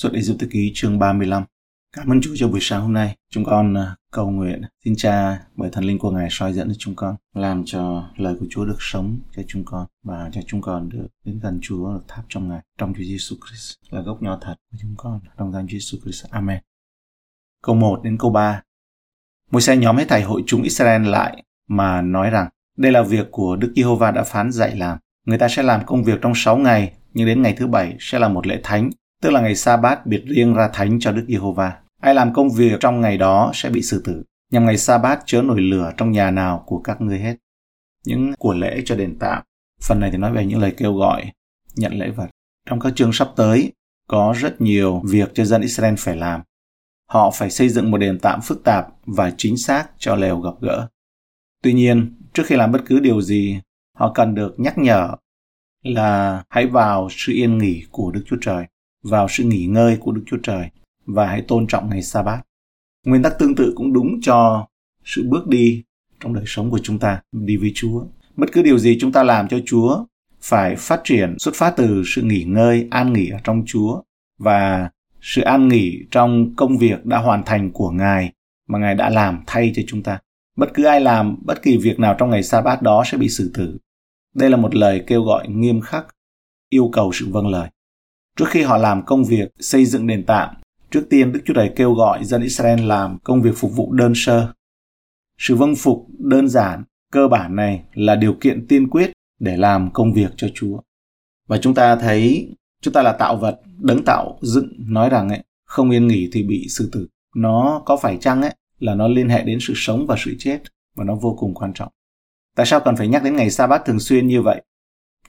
Xuất Ê-díp-tô ký chương 35. Cảm ơn Chúa cho buổi sáng hôm nay. Chúng con cầu nguyện xin Cha bởi Thần Linh của Ngài soi dẫn cho chúng con, làm cho lời của Chúa được sống cho chúng con và cho chúng con được đến gần Chúa, được tháp trong Ngài, trong Chúa Giêsu Christ là gốc nho thật của chúng con, trong danh Chúa Giêsu Christ. Amen. Câu 1 đến câu 3. Môi-se nhóm hết thảy hội chúng Israel lại mà nói rằng: đây là việc của Đức Giê-hô-va đã phán dạy làm. Người ta sẽ làm công việc trong 6 ngày, nhưng đến ngày thứ 7 sẽ là một lễ thánh, tức là ngày Sa-bát biệt riêng ra thánh cho Đức Giê-hô-va. Ai làm công việc trong ngày đó sẽ bị xử tử. Nhằm ngày Sa-bát chớ nổi lửa trong nhà nào của các ngươi hết. Những của lễ cho đền tạm. Phần này thì nói về những lời kêu gọi nhận lễ vật. Trong các chương sắp tới có rất nhiều việc cho dân Israel phải làm. Họ phải xây dựng một đền tạm phức tạp và chính xác cho lều gọp gỡ. Tuy nhiên, trước khi làm bất cứ điều gì, họ cần được nhắc nhở là hãy vào sự yên nghỉ của Đức Chúa Trời, vào sự nghỉ ngơi của Đức Chúa Trời và hãy tôn trọng ngày Sa-bát. Nguyên tắc tương tự cũng đúng cho sự bước đi trong đời sống của chúng ta, đi với Chúa. Bất cứ điều gì chúng ta làm cho Chúa phải phát triển xuất phát từ sự nghỉ ngơi, an nghỉ ở trong Chúa và sự an nghỉ trong công việc đã hoàn thành của Ngài mà Ngài đã làm thay cho chúng ta. Bất cứ ai làm bất kỳ việc nào trong ngày Sa-bát đó sẽ bị xử tử. Đây là một lời kêu gọi nghiêm khắc, yêu cầu sự vâng lời. Trước khi họ làm công việc xây dựng đền tạm, trước tiên Đức Chúa Trời kêu gọi dân Israel làm công việc phục vụ đơn sơ. Sự vâng phục đơn giản, cơ bản này là điều kiện tiên quyết để làm công việc cho Chúa. Và chúng ta thấy chúng ta là tạo vật, đấng tạo dựng nói rằng không yên nghỉ thì bị xử tử. Nó có phải chăng là nó liên hệ đến sự sống và sự chết và nó vô cùng quan trọng. Tại sao cần phải nhắc đến ngày Sa-bát thường xuyên như vậy?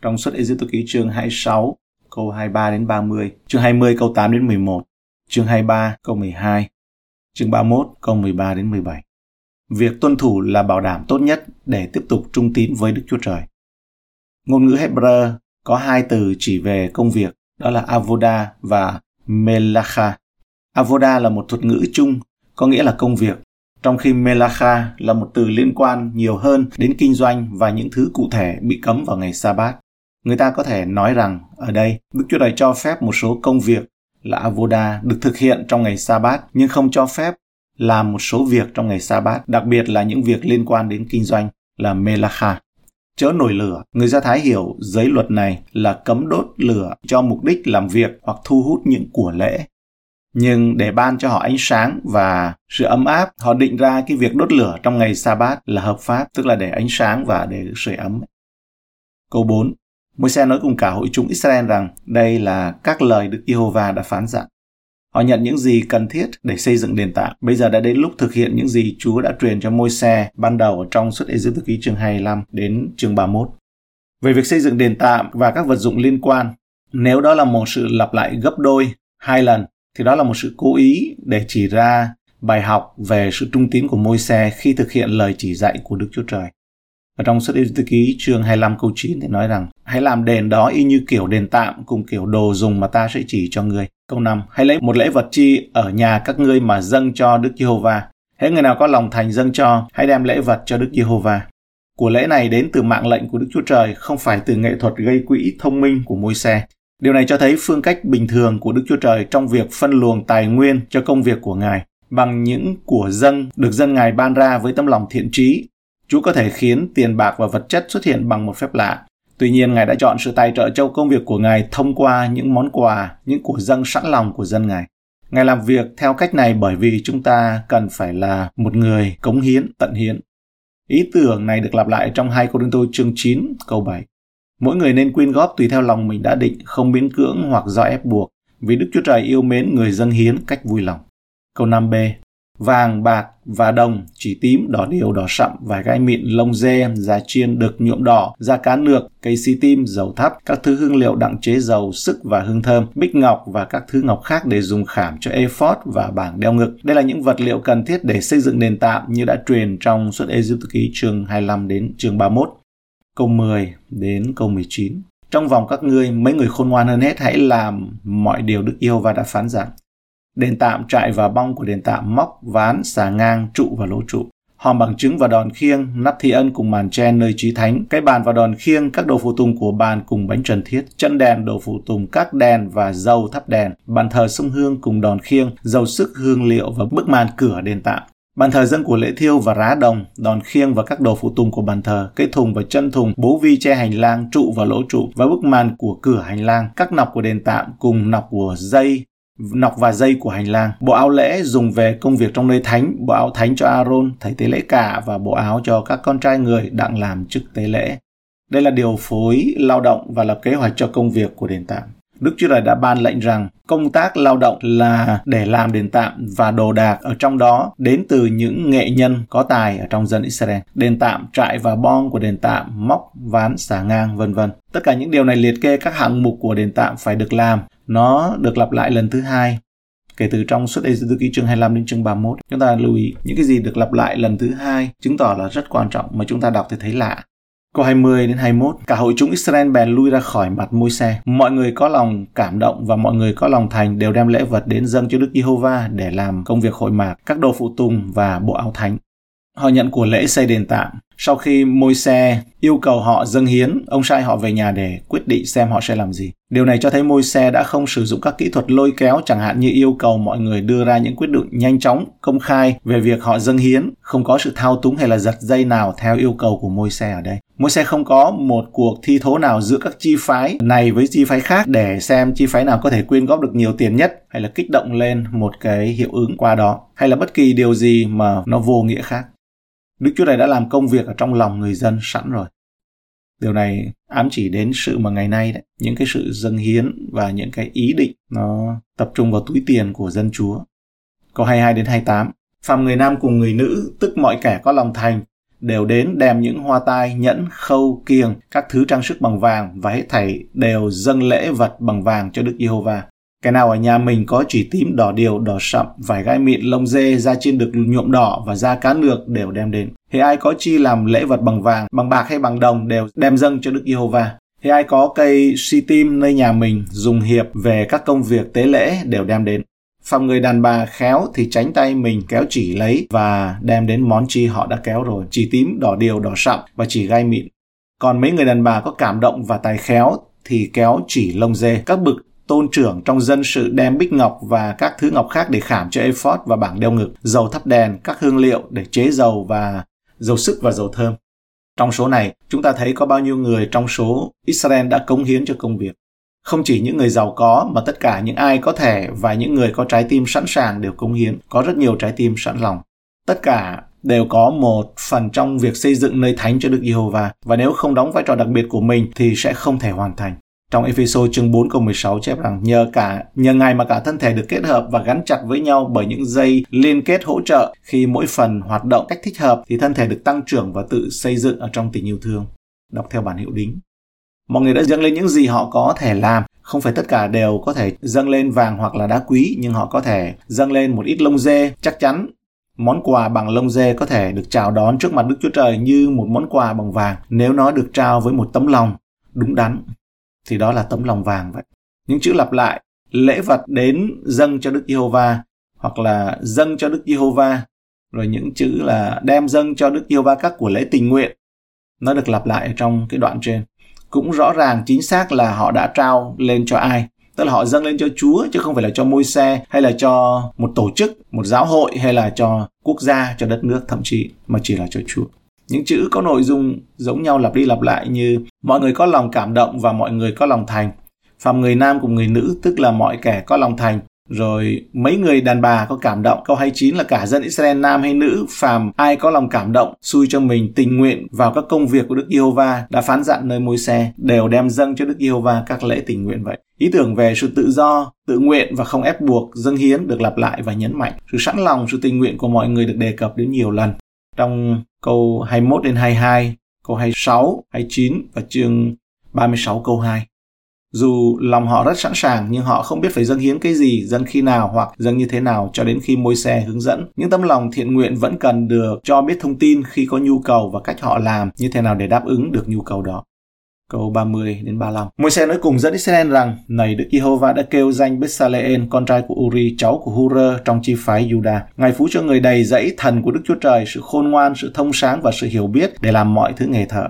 Trong Xuất Ê-díp-tô ký chương 26 câu 23 đến 30, chương 20 câu 8 đến 11, chương 23 câu 12, chương 31 câu 13 đến 17. Việc tuân thủ là bảo đảm tốt nhất để tiếp tục trung tín với Đức Chúa Trời. Ngôn ngữ Hebrew có hai từ chỉ về công việc, đó là Avoda và Melakha. Avoda là một thuật ngữ chung, có nghĩa là công việc, trong khi Melakha là một từ liên quan nhiều hơn đến kinh doanh và những thứ cụ thể bị cấm vào ngày Sa-bát. Người ta có thể nói rằng ở đây Đức Chúa Trời cho phép một số công việc là Avoda được thực hiện trong ngày Sa-bát, nhưng không cho phép làm một số việc trong ngày Sa-bát, đặc biệt là những việc liên quan đến kinh doanh là Melakha. Chớ nổi lửa, người Do Thái hiểu giới luật này là cấm đốt lửa cho mục đích làm việc hoặc thu hút những của lễ. Nhưng để ban cho họ ánh sáng và sự ấm áp, họ định ra cái việc đốt lửa trong ngày Sa-bát là hợp pháp, tức là để ánh sáng và để sưởi ấm. Câu 4. Môi-se nói cùng cả hội chúng Israel rằng đây là các lời Đức Giê-hô-va đã phán dặn. Họ nhận những gì cần thiết để xây dựng đền tạm. Bây giờ đã đến lúc thực hiện những gì Chúa đã truyền cho Môi-se ban đầu trong Xuất Ê-díp-tô ký chương 25 đến chương 31. Về việc xây dựng đền tạm và các vật dụng liên quan, nếu đó là một sự lặp lại gấp đôi, 2 lần, thì đó là một sự cố ý để chỉ ra bài học về sự trung tín của Môi-se khi thực hiện lời chỉ dạy của Đức Chúa Trời. Ở trong Xuất Ê-díp-tô ký chương 25 câu 9 thì nói rằng: hãy làm đền đó y như kiểu đền tạm cùng kiểu đồ dùng mà ta sẽ chỉ cho ngươi. Câu 5: hãy lấy một lễ vật chi ở nhà các ngươi mà dâng cho Đức Giê-hô-va. Hễ người nào có lòng thành dâng cho, hãy đem lễ vật cho Đức Giê-hô-va. Của lễ này đến từ mạng lệnh của Đức Chúa Trời, không phải từ nghệ thuật gây quỹ thông minh của Môi-se. Điều này cho thấy phương cách bình thường của Đức Chúa Trời trong việc phân luồng tài nguyên cho công việc của Ngài. Bằng những của dâng được dân Ngài ban ra với tấm lòng thiện trí, Chúa có thể khiến tiền bạc và vật chất xuất hiện bằng một phép lạ. Tuy nhiên, Ngài đã chọn sự tài trợ cho công việc của Ngài thông qua những món quà, những của dâng sẵn lòng của dân Ngài. Ngài làm việc theo cách này bởi vì chúng ta cần phải là một người cống hiến, tận hiến. Ý tưởng này được lặp lại trong 2 Cô-rinh-tô chương 9 câu 7. Mỗi người nên quyên góp tùy theo lòng mình đã định, không miễn cưỡng hoặc do ép buộc, vì Đức Chúa Trời yêu mến người dâng hiến cách vui lòng. Câu 5b. Vàng, bạc và đồng, chỉ tím, đỏ điều, đỏ sậm, vải gai mịn, lông dê, da chiên được nhuộm đỏ, da cá nược, cây si tim, dầu thắp, các thứ hương liệu đặng chế dầu, sức và hương thơm, bích ngọc và các thứ ngọc khác để dùng khảm cho Ephod và bảng đeo ngực. Đây là những vật liệu cần thiết để xây dựng đền tạm như đã truyền trong Xuất Ê-díp-tô ký chương 25 đến chương 31. Câu 10 đến câu 19. Trong vòng các ngươi, mấy người khôn ngoan hơn hết hãy làm mọi điều Đức Giê-hô-va đã phán dặn. Đền tạm, trại và bong của đền tạm, móc, ván, xà ngang, trụ và lỗ trụ. hòm bằng chứng và đòn khiêng, nắp thi ân cùng màn tre nơi chí thánh, cái bàn và đòn khiêng, các đồ phụ tùng của bàn cùng bánh trần thiết, chân đèn, đồ phụ tùng, các đèn và dầu thắp đèn, bàn thờ sông hương cùng đòn khiêng, dầu sức, hương liệu và bức màn cửa đền tạm, bàn thờ dâng của lễ thiêu và rá đồng, đòn khiêng và các đồ phụ tùng của bàn thờ, cái thùng và chân thùng, bố vi che hành lang, trụ và lỗ trụ và bức màn của cửa hành lang, các nọc của đền tạm cùng nọc của dây, nọc và dây của hành lang, bộ áo lễ dùng về công việc trong nơi thánh, bộ áo thánh cho A-rôn, thầy tế lễ cả và bộ áo cho các con trai người đặng làm chức tế lễ. Đây là điều phối lao động và lập kế hoạch cho công việc của đền tạm. Đức Chúa Trời đã ban lệnh rằng công tác lao động là để làm đền tạm và đồ đạc ở trong đó đến từ những nghệ nhân có tài ở trong dân Israel. Đền tạm, trại và bon của đền tạm, móc, ván, xà ngang, v.v. Tất cả những điều này liệt kê các hạng mục của đền tạm phải được làm. Nó được lặp lại lần thứ hai kể từ trong Xuất Ê-díp-tô ký chương 25 đến chương 31. Chúng ta lưu ý những cái gì được lặp lại lần thứ hai chứng tỏ là rất quan trọng, mà chúng ta đọc thì thấy lạ. Câu 20 đến 21, cả hội chúng Israel bèn lui ra khỏi mặt Môi-se. Mọi người có lòng cảm động và mọi người có lòng thành đều đem lễ vật đến dâng cho Đức Giê-hô-va để làm công việc hội mạc, các đồ phụ tùng và bộ áo thánh. Họ nhận của lễ xây đền tạm. Sau khi Môi-se yêu cầu họ dâng hiến, ông sai họ về nhà để quyết định xem họ sẽ làm gì. Điều này cho thấy Môi-se đã không sử dụng các kỹ thuật lôi kéo, chẳng hạn như yêu cầu mọi người đưa ra những quyết định nhanh chóng, công khai về việc họ dâng hiến, không có sự thao túng hay là giật dây nào theo yêu cầu của Môi-se ở đây. Môi-se không có một cuộc thi thố nào giữa các chi phái này với chi phái khác để xem chi phái nào có thể quyên góp được nhiều tiền nhất, hay là kích động lên một cái hiệu ứng qua đó, hay là bất kỳ điều gì mà nó vô nghĩa khác. Đức Chúa Trời đã làm công việc ở trong lòng người dân sẵn rồi. Điều này ám chỉ đến sự mà ngày nay đấy, những cái sự dâng hiến và những cái ý định nó tập trung vào túi tiền của dân Chúa. Câu 22 đến 28. Phàm người nam cùng người nữ, tức mọi kẻ có lòng thành, đều đến đem những hoa tai, nhẫn, khâu, kiềng, các thứ trang sức bằng vàng và hết thảy đều dâng lễ vật bằng vàng cho Đức Giê-hô-va. Cái nào ở nhà mình có chỉ tím, đỏ điều, đỏ sậm, vải gai mịn, lông dê, da chiên được nhuộm đỏ và da cá lược đều đem đến. Hễ ai có chi làm lễ vật bằng vàng, bằng bạc hay bằng đồng đều đem dâng cho Đức Giê-hô-va. Hễ ai có cây si tim nơi nhà mình dùng hiệp về các công việc tế lễ đều đem đến. Phàm người đàn bà khéo thì tránh tay mình kéo chỉ lấy và đem đến món chi họ đã kéo rồi, chỉ tím, đỏ điều, đỏ sậm và chỉ gai mịn. Còn mấy người đàn bà có cảm động và tài khéo thì kéo chỉ lông dê. Các bậc tôn trưởng trong dân sự đem bích ngọc và các thứ ngọc khác để khảm cho Ephod và bảng đeo ngực, dầu thắp đèn, các hương liệu để chế dầu và dầu sức và dầu thơm. Trong số này, chúng ta thấy có bao nhiêu người trong số Israel đã cống hiến cho công việc. Không chỉ những người giàu có mà tất cả những ai có thể và những người có trái tim sẵn sàng đều cống hiến, có rất nhiều trái tim sẵn lòng. Tất cả đều có một phần trong việc xây dựng nơi thánh cho Đức Giê-hô-va, và nếu không đóng vai trò đặc biệt của mình thì sẽ không thể hoàn thành. Trong Ephê-sô chương 4 câu 16 chép rằng nhờ Ngài mà cả thân thể được kết hợp và gắn chặt với nhau bởi những dây liên kết hỗ trợ, khi mỗi phần hoạt động cách thích hợp thì thân thể được tăng trưởng và tự xây dựng ở trong tình yêu thương. Đọc theo bản hiệu đính. Mọi người đã dâng lên những gì họ có thể làm, không phải tất cả đều có thể dâng lên vàng hoặc là đá quý, nhưng họ có thể dâng lên một ít lông dê. Chắc chắn món quà bằng lông dê có thể được chào đón trước mặt Đức Chúa Trời như một món quà bằng vàng nếu nó được trao với một tấm lòng đúng đắn. Thì đó là tấm lòng vàng vậy. Những chữ lặp lại, lễ vật đến dâng cho Đức Giê-hô-va, hoặc là dâng cho Đức Giê-hô-va, rồi những chữ là đem dâng cho Đức Giê-hô-va các của lễ tình nguyện, nó được lặp lại trong cái đoạn trên. Cũng rõ ràng chính xác là họ đã trao lên cho ai, tức là họ dâng lên cho Chúa, chứ không phải là cho Môi-se hay là cho một tổ chức, một giáo hội hay là cho quốc gia, cho đất nước thậm chí, mà chỉ là cho Chúa. Những chữ có nội dung giống nhau lặp đi lặp lại như mọi người có lòng cảm động và mọi người có lòng thành. Phàm người nam cùng người nữ, tức là mọi kẻ có lòng thành. Rồi mấy người đàn bà có cảm động. Câu 29 là cả dân Israel nam hay nữ, phàm ai có lòng cảm động, xui cho mình tình nguyện vào các công việc của Đức Giê-hô-va đã phán dặn nơi Môi-se, đều đem dâng cho Đức Giê-hô-va các lễ tình nguyện vậy. Ý tưởng về sự tự do, tự nguyện và không ép buộc dâng hiến được lặp lại và nhấn mạnh. Sự sẵn lòng, sự tình nguyện của mọi người được đề cập đến nhiều lần. Trong câu 21 đến 22, câu 26, 29 và chương 36 câu 2. Dù lòng họ rất sẵn sàng nhưng họ không biết phải dâng hiến cái gì, dâng khi nào hoặc dâng như thế nào cho đến khi Môi-se hướng dẫn. Những tấm lòng thiện nguyện vẫn cần được cho biết thông tin khi có nhu cầu và cách họ làm như thế nào để đáp ứng được nhu cầu đó. câu 30 đến 35. Môi-se nói cùng dẫn Israel rằng: Này Đức Giê-hô-va đã kêu danh Bê-sa-lê-ên, con trai của Uri, cháu của Hur trong chi phái Yuda. Ngài phú cho người đầy dẫy thần của Đức Chúa Trời, sự khôn ngoan, sự thông sáng và sự hiểu biết để làm mọi thứ nghề thợ.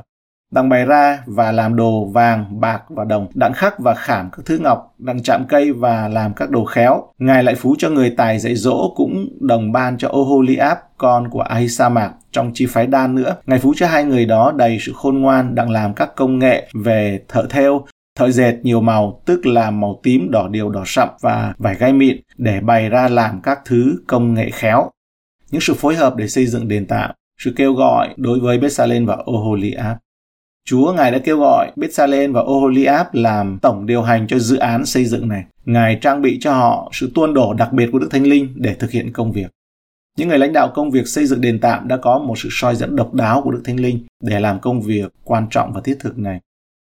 Đặng bày ra và làm đồ vàng, bạc và đồng, đặng khắc và khảm các thứ ngọc, đặng chạm cây và làm các đồ khéo. Ngài lại phú cho người tài dạy dỗ, cũng đồng ban cho Ô-hô-li-áp, con của A-hi-sa-mạc trong chi phái Đan nữa. Ngài phú cho hai người đó đầy sự khôn ngoan, đặng làm các công nghệ về thợ thêu, thợ dệt nhiều màu, tức là màu tím, đỏ điều, đỏ sậm và vải gai mịn, để bày ra làm các thứ công nghệ khéo. Những sự phối hợp để xây dựng đền tạo, sự kêu gọi đối với Bê-sa-lê-ên và Ô-hô-li-áp. Chúa Ngài đã kêu gọi Bê-sa-lê-ên và Ô-hô-li-áp làm tổng điều hành cho dự án xây dựng này. Ngài trang bị cho họ sự tuôn đổ đặc biệt của Đức Thánh Linh để thực hiện công việc. Những người lãnh đạo công việc xây dựng đền tạm đã có một sự soi dẫn độc đáo của Đức Thánh Linh để làm công việc quan trọng và thiết thực này.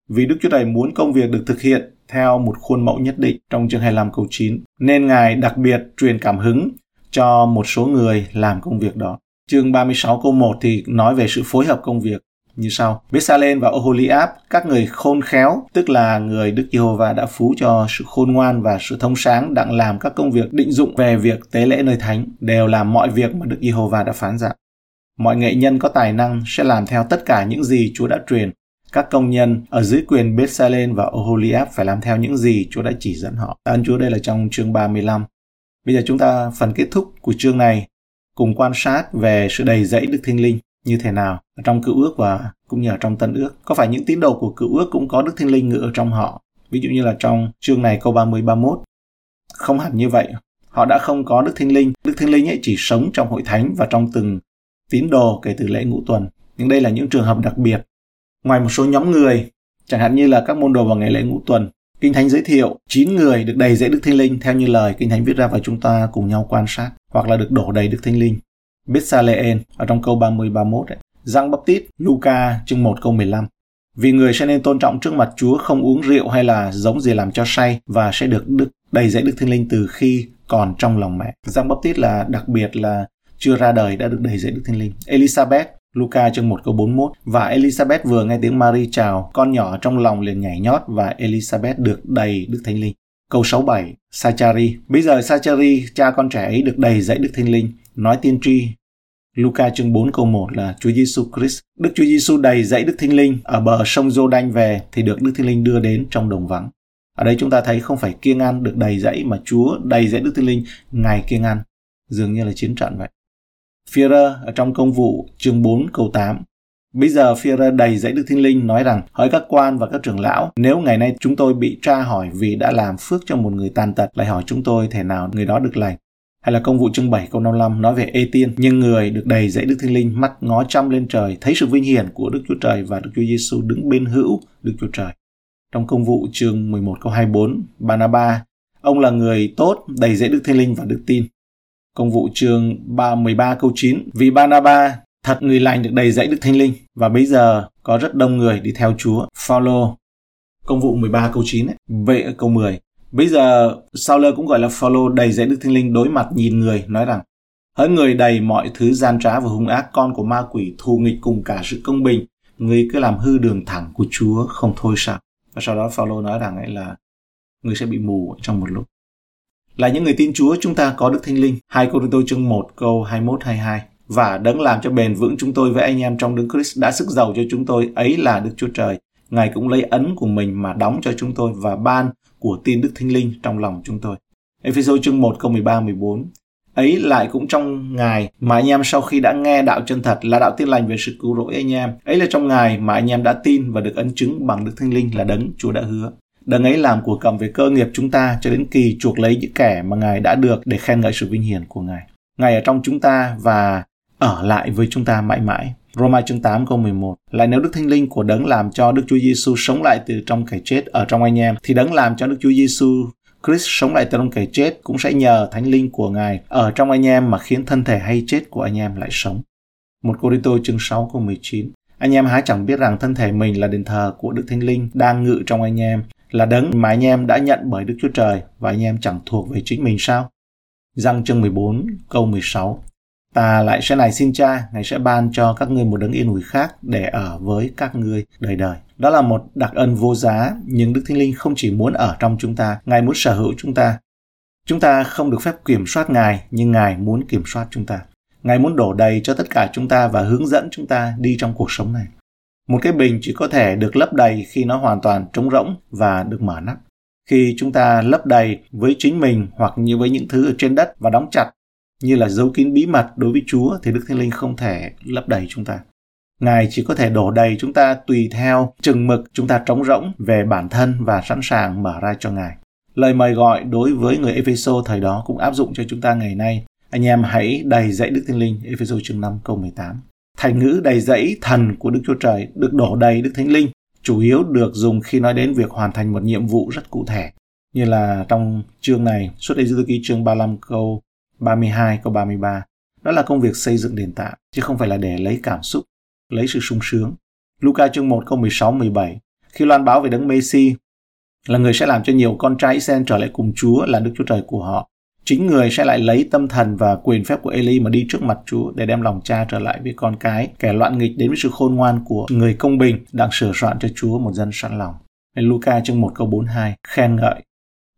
Vì Đức Chúa Trời muốn công việc được thực hiện theo một khuôn mẫu nhất định trong chương 25 câu 9, nên Ngài đặc biệt truyền cảm hứng cho một số người làm công việc đó. Chương 36 câu 1 thì nói về sự phối hợp công việc như sau: Bê-sa-lê-ên và Ô-hô-li-áp, các người khôn khéo, tức là người Đức Giê-hô-va đã phú cho sự khôn ngoan và sự thông sáng, đặng làm các công việc định dụng về việc tế lễ nơi thánh, đều làm mọi việc mà Đức Giê-hô-va đã phán dặn. Mọi nghệ nhân có tài năng sẽ làm theo tất cả những gì Chúa đã truyền. Các công nhân ở dưới quyền Bê-sa-lê-ên và Ô-hô-li-áp phải làm theo những gì Chúa đã chỉ dẫn họ. Ơn Chúa, đây là trong chương 35. Bây giờ chúng ta phần kết thúc của chương này cùng quan sát về sự đầy dẫy Đức Thánh Linh như thế nào trong Cựu Ước và cũng như ở trong Tân Ước. Có phải những tín đồ của Cựu Ước cũng có Đức Thánh Linh ngự ở trong họ? Ví dụ như là trong chương này câu 30-31. Không hẳn như vậy. Họ đã không có Đức Thánh Linh. Đức Thánh Linh ấy chỉ sống trong hội thánh và trong từng tín đồ kể từ lễ ngũ tuần. Nhưng đây là những trường hợp đặc biệt. Ngoài một số nhóm người, chẳng hạn như là các môn đồ vào ngày lễ ngũ tuần, Kinh Thánh giới thiệu 9 người được đầy dẫy Đức Thánh Linh theo như lời Kinh Thánh viết ra và chúng ta cùng nhau quan sát, hoặc là được đổ đầy Đức Thánh Linh. Bê-sa-lê-ên ở trong câu 30-31 ấy. Giăng Bắp Tít, Luca chương 1 câu 15. Vì người sẽ nên tôn trọng trước mặt Chúa, không uống rượu hay là giống gì làm cho say, và sẽ được đầy dẫy Đức Thánh Linh từ khi còn trong lòng mẹ. Giăng Bắp Tít là đặc biệt là chưa ra đời đã được đầy dẫy Đức Thánh Linh. Elizabeth, Luca chương 1 câu 41. Và Elizabeth vừa nghe tiếng Mary chào, con nhỏ trong lòng liền nhảy nhót và Elizabeth được đầy Đức Thánh Linh. Câu 67, Sa-cha-ri. Bây giờ Sa-cha-ri, cha con trẻ ấy được đầy dẫy Đức Thánh Linh, nói tiên tri. Luca chương 4 câu 1 là Chúa Giêsu Christ. Đức Chúa Giêsu đầy dẫy Đức Thánh Linh ở bờ sông Giô-đanh về thì được Đức Thánh Linh đưa đến trong đồng vắng. Ở đây chúng ta thấy không phải kiêng ăn được đầy dẫy mà Chúa đầy dẫy Đức Thánh Linh, Ngài kiêng ăn, dường như là chiến trận vậy. Phi-rơ ở trong Công vụ chương 4 câu 8. Bây giờ Phi-rơ đầy dẫy Đức Thánh Linh nói rằng: Hỡi các quan và các trưởng lão, nếu ngày nay chúng tôi bị tra hỏi vì đã làm phước cho một người tàn tật, lại hỏi chúng tôi thể nào người đó được lành. Hay là Công vụ chương 7 câu 55 nói về Ê-tiên, nhưng người được đầy dẫy Đức Thánh Linh mắt ngó chăm lên trời, thấy sự vinh hiển của Đức Chúa Trời và Đức Chúa Giêsu đứng bên hữu Đức Chúa Trời. Trong Công vụ chương 11 câu 24, Ba-na-ba, ông là người tốt, đầy dẫy Đức Thánh Linh và đức tin. Công vụ chương 13 câu 9, vì Ba-na-ba thật người lành được đầy dẫy Đức Thánh Linh và bây giờ có rất đông người đi theo Chúa. Sau-lơ, Công vụ 13 câu 9 ấy. Vậy ở câu 10, bây giờ Sau-lơ cũng gọi là Phaolô đầy dẫy Đức Thánh Linh đối mặt nhìn người nói rằng: Hỡi người đầy mọi thứ gian trá và hung ác, con của ma quỷ, thù nghịch cùng cả sự công bình, người cứ làm hư đường thẳng của Chúa không thôi sao? Và sau đó Phaolô nói rằng ấy là người sẽ bị mù trong một lúc. Là những người tin Chúa, chúng ta có Đức Thánh Linh. 2 Cô-rinh-tô chương 1 câu 21-22. Và Đấng làm cho bền vững chúng tôi với anh em trong Đấng Christ đã sức giàu cho chúng tôi, ấy là Đức Chúa Trời. Ngài cũng lấy ấn của mình mà đóng cho chúng tôi và ban của tin Đức Thánh Linh trong lòng chúng tôi. Ephê-sô chương 1 câu 13-14. Ấy lại cũng trong Ngài mà anh em sau khi đã nghe đạo chân thật là đạo tin lành về sự cứu rỗi anh em, ấy là trong Ngài mà anh em đã tin và được ấn chứng bằng Đức Thánh Linh là Đấng Chúa đã hứa. Đấng ấy làm của cầm về cơ nghiệp chúng ta cho đến kỳ chuộc lấy những kẻ mà Ngài đã được để khen ngợi sự vinh hiển của Ngài. Ngài ở trong chúng ta và ở lại với chúng ta mãi mãi. Roma chương 8 câu 11. Lại nếu Đức Thánh Linh của Đấng làm cho Đức Chúa Giêsu sống lại từ trong kẻ chết ở trong anh em, thì Đấng làm cho Đức Chúa Giêsu Christ sống lại từ trong kẻ chết cũng sẽ nhờ Thánh Linh của Ngài ở trong anh em mà khiến thân thể hay chết của anh em lại sống. 1 Cô-rinh-tô chương 6 câu 19. Anh em há chẳng biết rằng thân thể mình là đền thờ của Đức Thánh Linh đang ngự trong anh em, là Đấng mà anh em đã nhận bởi Đức Chúa Trời và anh em chẳng thuộc về chính mình sao? Giăng chương 14 câu 16. Ta lại sẽ nài xin Cha, Ngài sẽ ban cho các ngươi một Đấng yên ủi khác để ở với các ngươi đời đời. Đó là một đặc ân vô giá, nhưng Đức Thánh Linh không chỉ muốn ở trong chúng ta, Ngài muốn sở hữu chúng ta. Chúng ta không được phép kiểm soát Ngài, nhưng Ngài muốn kiểm soát chúng ta. Ngài muốn đổ đầy cho tất cả chúng ta và hướng dẫn chúng ta đi trong cuộc sống này. Một cái bình chỉ có thể được lấp đầy khi nó hoàn toàn trống rỗng và được mở nắp. Khi chúng ta lấp đầy với chính mình hoặc như với những thứ ở trên đất và đóng chặt, như là giấu kín bí mật đối với Chúa, thì Đức Thánh Linh không thể lấp đầy chúng ta. Ngài chỉ có thể đổ đầy chúng ta tùy theo chừng mực chúng ta trống rỗng về bản thân và sẵn sàng mở ra cho Ngài. Lời mời gọi đối với người Ephê-sô thời đó cũng áp dụng cho chúng ta ngày nay. Anh em hãy đầy dẫy Đức Thánh Linh, Ephê-sô chương 5 câu 18. Thành ngữ đầy dẫy thần của Đức Chúa Trời được đổ đầy Đức Thánh Linh chủ yếu được dùng khi nói đến việc hoàn thành một nhiệm vụ rất cụ thể. Như là trong chương này, Xuất Ê-díp-tô ký chương 35 câu 32 câu 33. Đó là công việc xây dựng đền tạm, chứ không phải là để lấy cảm xúc, lấy sự sung sướng. Luca chương 1 câu 16-17, khi loan báo về Đấng Mêsi là người sẽ làm cho nhiều con trai Israel trở lại cùng Chúa là Đức Chúa Trời của họ. Chính người sẽ lại lấy tâm thần và quyền phép của Eli mà đi trước mặt Chúa để đem lòng cha trở lại với con cái, kẻ loạn nghịch đến với sự khôn ngoan của người công bình đang sửa soạn cho Chúa một dân sẵn lòng. Luca chương 1 câu 42 khen ngợi.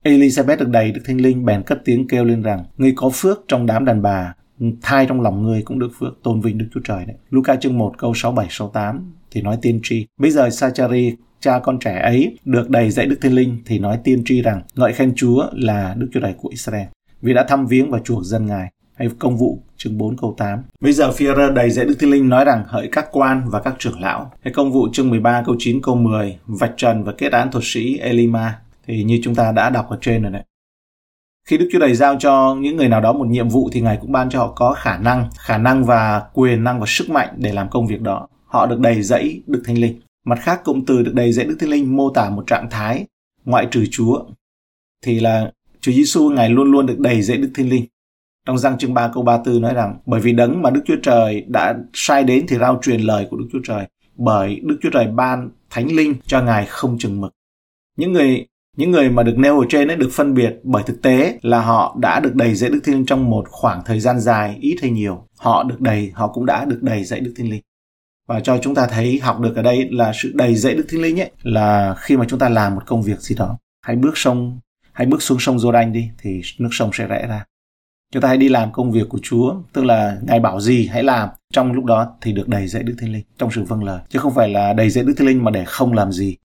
Elizabeth được đầy Đức Thánh Linh bèn cất tiếng kêu lên rằng: Ngươi có phước trong đám đàn bà, thai trong lòng ngươi cũng được phước, tôn vinh Đức Chúa Trời đấy. Luca chương 1 câu 67-68 thì nói tiên tri: Bây giờ Xa-cha-ri, cha con trẻ ấy được đầy dạy Đức Thánh Linh, thì nói tiên tri rằng: Ngợi khen Chúa là Đức Chúa Trời của Israel, vì đã thăm viếng và chuộc dân Ngài. Hay công vụ chương 4 câu 8. Bây giờ Phi-rơ đầy dạy Đức Thánh Linh nói rằng: Hỡi các quan và các trưởng lão. Hay công vụ chương 13 câu 9 câu 10, vạch trần và kết án thuật sĩ Elima. Thì như chúng ta đã đọc ở trên rồi đấy. Khi Đức Chúa Trời giao cho những người nào đó một nhiệm vụ thì Ngài cũng ban cho họ có khả năng và quyền năng và sức mạnh để làm công việc đó. Họ được đầy dẫy Đức Thánh Linh. Mặt khác, cụm từ được đầy dẫy Đức Thánh Linh mô tả một trạng thái ngoại trừ Chúa, thì là Chúa Giêsu Ngài luôn luôn được đầy dẫy Đức Thánh Linh. Trong Giăng chương 3 câu 34 nói rằng: Bởi vì Đấng mà Đức Chúa Trời đã sai đến thì rao truyền lời của Đức Chúa Trời, bởi Đức Chúa Trời ban Thánh Linh cho Ngài không chừng mực. Những người mà được nêu ở trên ấy được phân biệt bởi thực tế là họ đã được đầy dẫy Đức Thánh Linh trong một khoảng thời gian dài, ít hay nhiều. Họ cũng đã được đầy dẫy Đức Thánh Linh. Và cho chúng ta thấy học được ở đây là sự đầy dẫy Đức Thánh Linh ấy là khi mà chúng ta làm một công việc gì đó. Hãy bước xuống sông Giô-đanh đi thì nước sông sẽ rẽ ra. Chúng ta hãy đi làm công việc của Chúa, tức là Ngài bảo gì hãy làm. Trong lúc đó thì được đầy dẫy Đức Thánh Linh trong sự vâng lời, chứ không phải là đầy dẫy Đức Thánh Linh mà để không làm gì.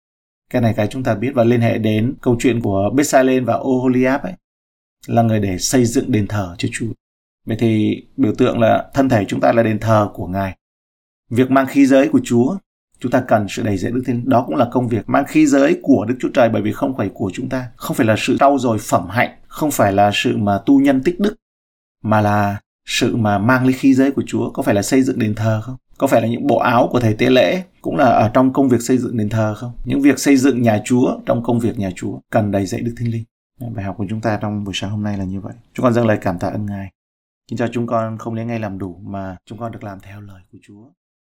Cái này cái chúng ta biết và liên hệ đến câu chuyện của Bê-sa-lê-ên và Ô-hô-li-áp ấy, là người để xây dựng đền thờ cho Chúa. Vậy thì biểu tượng là thân thể chúng ta là đền thờ của Ngài. Việc mang khí giới của Chúa, chúng ta cần sự đầy dẫy Đức Thánh Linh. Đó cũng là công việc mang khí giới của Đức Chúa Trời, bởi vì không phải của chúng ta, không phải là sự trau dồi phẩm hạnh, không phải là sự mà tu nhân tích đức, mà là sự mà mang lấy khí giới của Chúa. Có phải là xây dựng đền thờ không? Có phải là những bộ áo của thầy tế lễ cũng là ở trong công việc xây dựng đền thờ không? Những việc xây dựng nhà Chúa, trong công việc nhà Chúa cần đầy dẫy Đức Thánh Linh. Bài học của chúng ta trong buổi sáng hôm nay là như vậy. Chúng con dâng lời cảm tạ ơn Ngài. Xin cho chúng con không lấy ngay làm đủ mà chúng con được làm theo lời của Chúa.